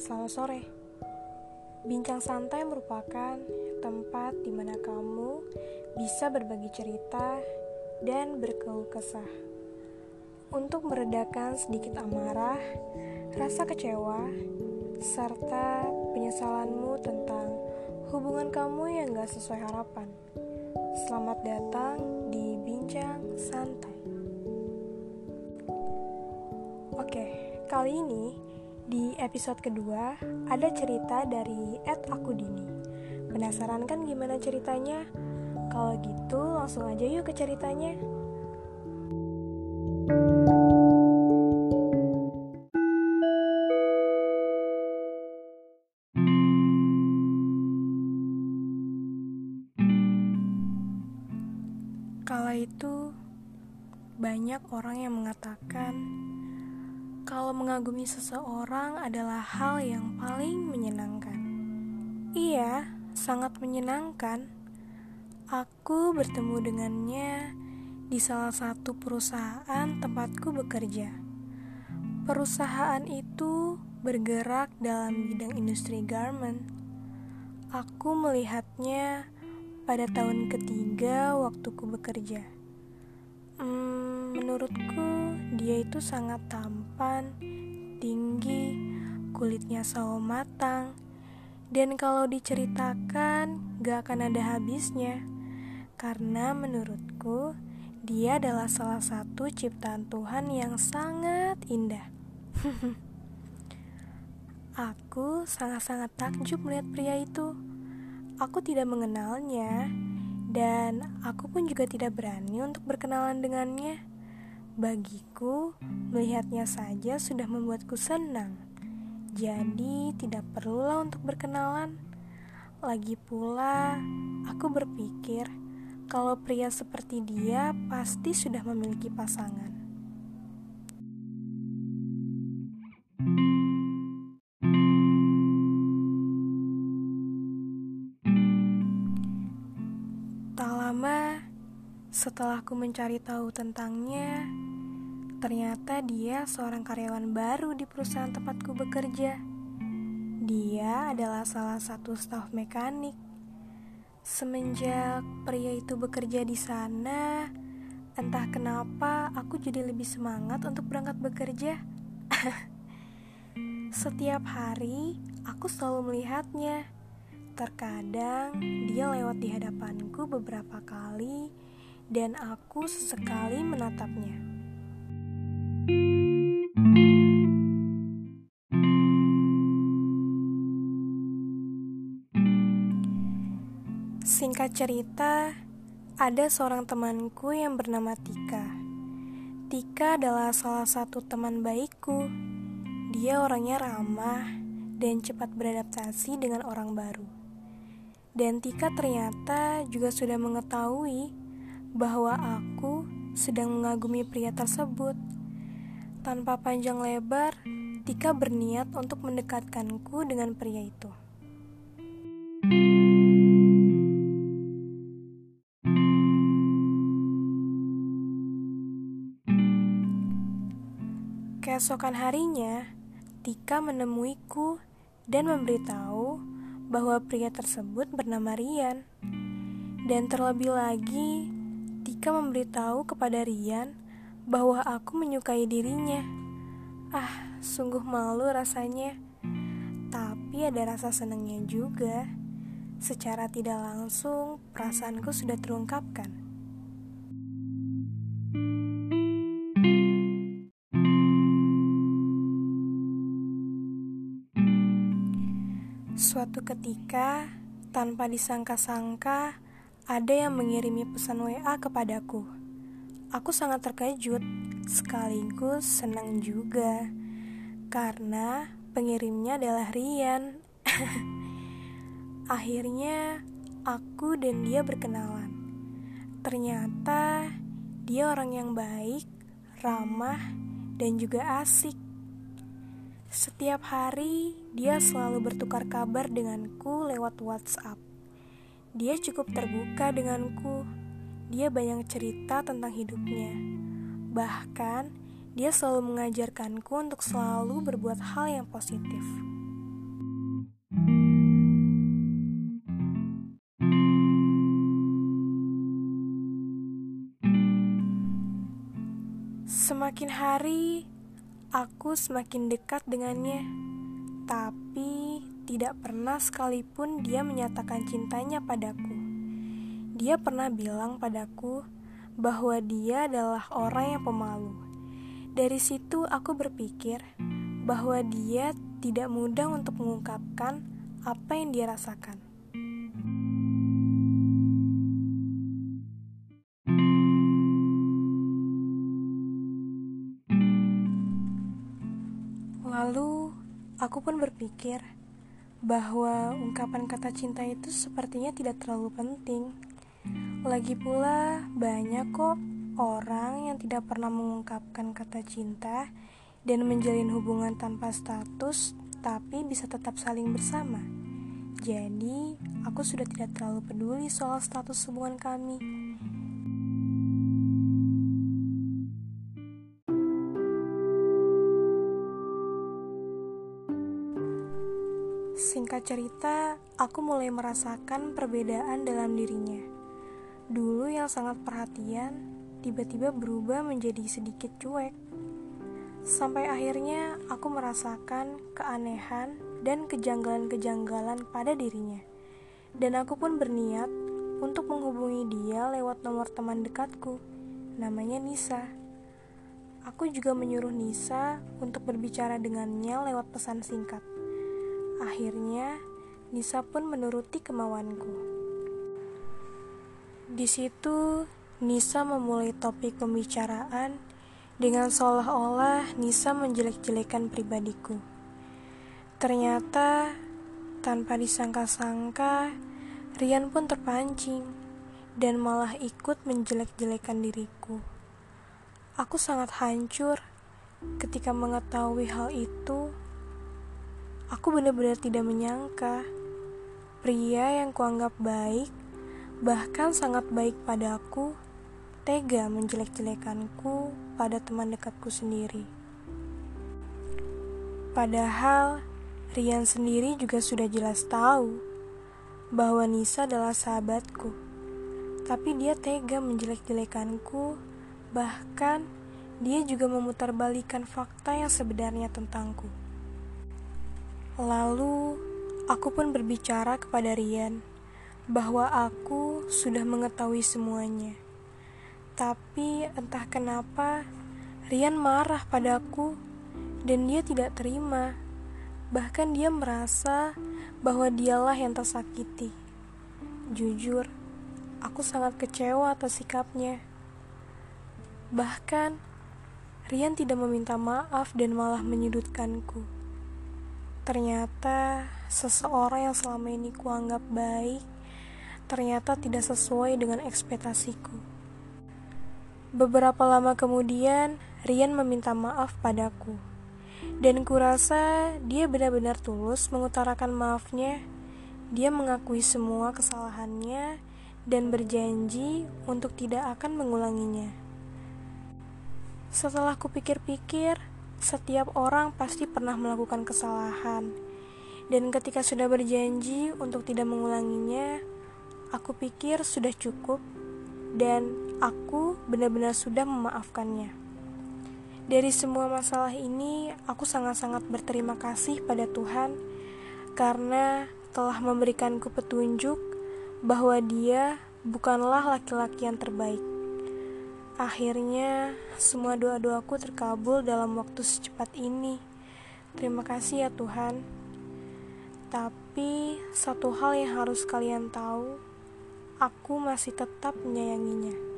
Selamat sore. Bincang Santai merupakan tempat di mana kamu bisa berbagi cerita dan berkeluh kesah untuk meredakan sedikit amarah, rasa kecewa, serta penyesalanmu tentang hubungan kamu yang gak sesuai harapan. Selamat datang di Bincang Santai. Oke, kali ini di episode kedua, ada cerita dari Ed Akudini. Penasaran kan gimana ceritanya? Kalau gitu langsung aja yuk ke ceritanya. Kala itu, banyak orang yang mengatakan kalau mengagumi seseorang adalah hal yang paling menyenangkan. Iya, sangat menyenangkan. Aku bertemu dengannya di salah satu perusahaan tempatku bekerja. Perusahaan itu bergerak dalam bidang industri garment. Aku melihatnya pada tahun ketiga waktuku bekerja. Menurutku dia itu sangat tampan, tinggi, kulitnya sawo matang, dan kalau diceritakan gak akan ada habisnya, karena menurutku dia adalah salah satu ciptaan Tuhan yang sangat indah. Aku sangat-sangat takjub melihat pria itu. Aku tidak mengenalnya, dan aku pun juga tidak berani untuk berkenalan dengannya. Bagiku, melihatnya saja sudah membuatku senang. Jadi, tidak perlulah untuk berkenalan. Lagi pula, aku berpikir kalau pria seperti dia pasti sudah memiliki pasangan. Tak lama setelah aku mencari tahu tentangnya, ternyata dia seorang karyawan baru di perusahaan tempatku bekerja. Dia adalah salah satu staf mekanik. Semenjak pria itu bekerja di sana, entah kenapa aku jadi lebih semangat untuk berangkat bekerja. Setiap hari aku selalu melihatnya. Terkadang dia lewat di hadapanku beberapa kali, dan aku sesekali menatapnya. Singkat cerita, ada seorang temanku yang bernama Tika. Tika adalah salah satu teman baikku. Dia orangnya ramah dan cepat beradaptasi dengan orang baru. Dan Tika ternyata juga sudah mengetahui bahwa aku sedang mengagumi pria tersebut. Tanpa panjang lebar, Tika berniat untuk mendekatkanku dengan pria itu. Keesokan harinya, Tika menemuiku dan memberitahu bahwa pria tersebut bernama Rian. Dan terlebih lagi, Tika memberitahu kepada Rian bahwa aku menyukai dirinya. Sungguh malu rasanya. Tapi ada rasa senangnya juga. Secara tidak langsung, perasaanku sudah terungkapkan. Suatu ketika, tanpa disangka-sangka, ada yang mengirimi pesan WA kepadaku. Aku sangat terkejut, sekaligus senang juga, karena pengirimnya adalah Rian. Akhirnya, aku dan dia berkenalan. Ternyata, dia orang yang baik, ramah, dan juga asik. Setiap hari, dia selalu bertukar kabar denganku lewat WhatsApp. Dia cukup terbuka denganku. Dia banyak cerita tentang hidupnya. Bahkan, dia selalu mengajarkanku untuk selalu berbuat hal yang positif. Semakin hari, aku semakin dekat dengannya. Tapi, tidak pernah sekalipun dia menyatakan cintanya padaku. Dia pernah bilang padaku bahwa dia adalah orang yang pemalu. Dari situ aku berpikir bahwa dia tidak mudah untuk mengungkapkan apa yang dia rasakan. Lalu, aku pun berpikir bahwa ungkapan kata cinta itu sepertinya tidak terlalu penting. Lagi pula, banyak kok orang yang tidak pernah mengungkapkan kata cinta dan menjalin hubungan tanpa status, tapi bisa tetap saling bersama. Jadi, aku sudah tidak terlalu peduli soal status hubungan kami. Singkat cerita, aku mulai merasakan perbedaan dalam dirinya. Dulu yang sangat perhatian, tiba-tiba berubah menjadi sedikit cuek. Sampai akhirnya aku merasakan keanehan dan kejanggalan-kejanggalan pada dirinya. Dan aku pun berniat untuk menghubungi dia lewat nomor teman dekatku, namanya Nisa. Aku juga menyuruh Nisa untuk berbicara dengannya lewat pesan singkat. Akhirnya, Nisa pun menuruti kemauanku. Di situ, Nisa memulai topik pembicaraan dengan seolah-olah Nisa menjelek-jelekan pribadiku. Ternyata, tanpa disangka-sangka, Rian pun terpancing dan malah ikut menjelek-jelekan diriku. Aku sangat hancur ketika mengetahui hal itu. Aku benar-benar tidak menyangka pria yang kuanggap baik, bahkan sangat baik padaku, tega menjelek-jelekanku pada teman dekatku sendiri. Padahal Rian sendiri juga sudah jelas tahu bahwa Nisa adalah sahabatku. Tapi dia tega menjelek-jelekanku, bahkan dia juga memutarbalikkan fakta yang sebenarnya tentangku. Lalu, aku pun berbicara kepada Rian bahwa aku sudah mengetahui semuanya. Tapi entah kenapa, Rian marah padaku dan dia tidak terima. Bahkan dia merasa bahwa dialah yang tersakiti. Jujur, aku sangat kecewa atas sikapnya. Bahkan, Rian tidak meminta maaf dan malah menyudutkanku. Ternyata seseorang yang selama ini kuanggap baik ternyata tidak sesuai dengan ekspektasiku. Beberapa lama kemudian, Rian meminta maaf padaku. Dan kurasa dia benar-benar tulus mengutarakan maafnya. Dia mengakui semua kesalahannya dan berjanji untuk tidak akan mengulanginya. Setelah kupikir-pikir, setiap orang pasti pernah melakukan kesalahan. Dan ketika sudah berjanji untuk tidak mengulanginya, aku pikir sudah cukup dan aku benar-benar sudah memaafkannya. Dari semua masalah ini, aku sangat-sangat berterima kasih pada Tuhan karena telah memberikanku petunjuk bahwa dia bukanlah laki-laki yang terbaik. Akhirnya, semua doa-doaku terkabul dalam waktu secepat ini. Terima kasih ya Tuhan. Tapi, satu hal yang harus kalian tahu, aku masih tetap menyayanginya.